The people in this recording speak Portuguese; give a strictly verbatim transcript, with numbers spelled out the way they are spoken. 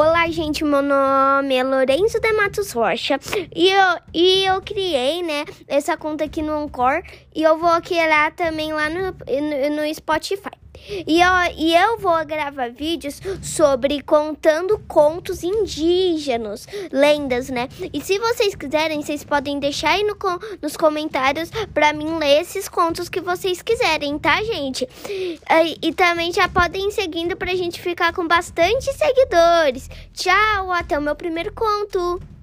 Olá, gente, meu nome é Lourenço de Matos Rocha e eu, e eu criei, né, essa conta aqui no Anchor e eu vou criar também lá no, no, no Spotify. E eu, e eu vou gravar vídeos sobre contando contos indígenas, lendas, né? E se vocês quiserem, vocês podem deixar aí no, nos comentários pra mim ler esses contos que vocês quiserem, tá, gente? E, e também já podem ir seguindo pra gente ficar com bastante seguidores. Tchau, até o meu primeiro conto!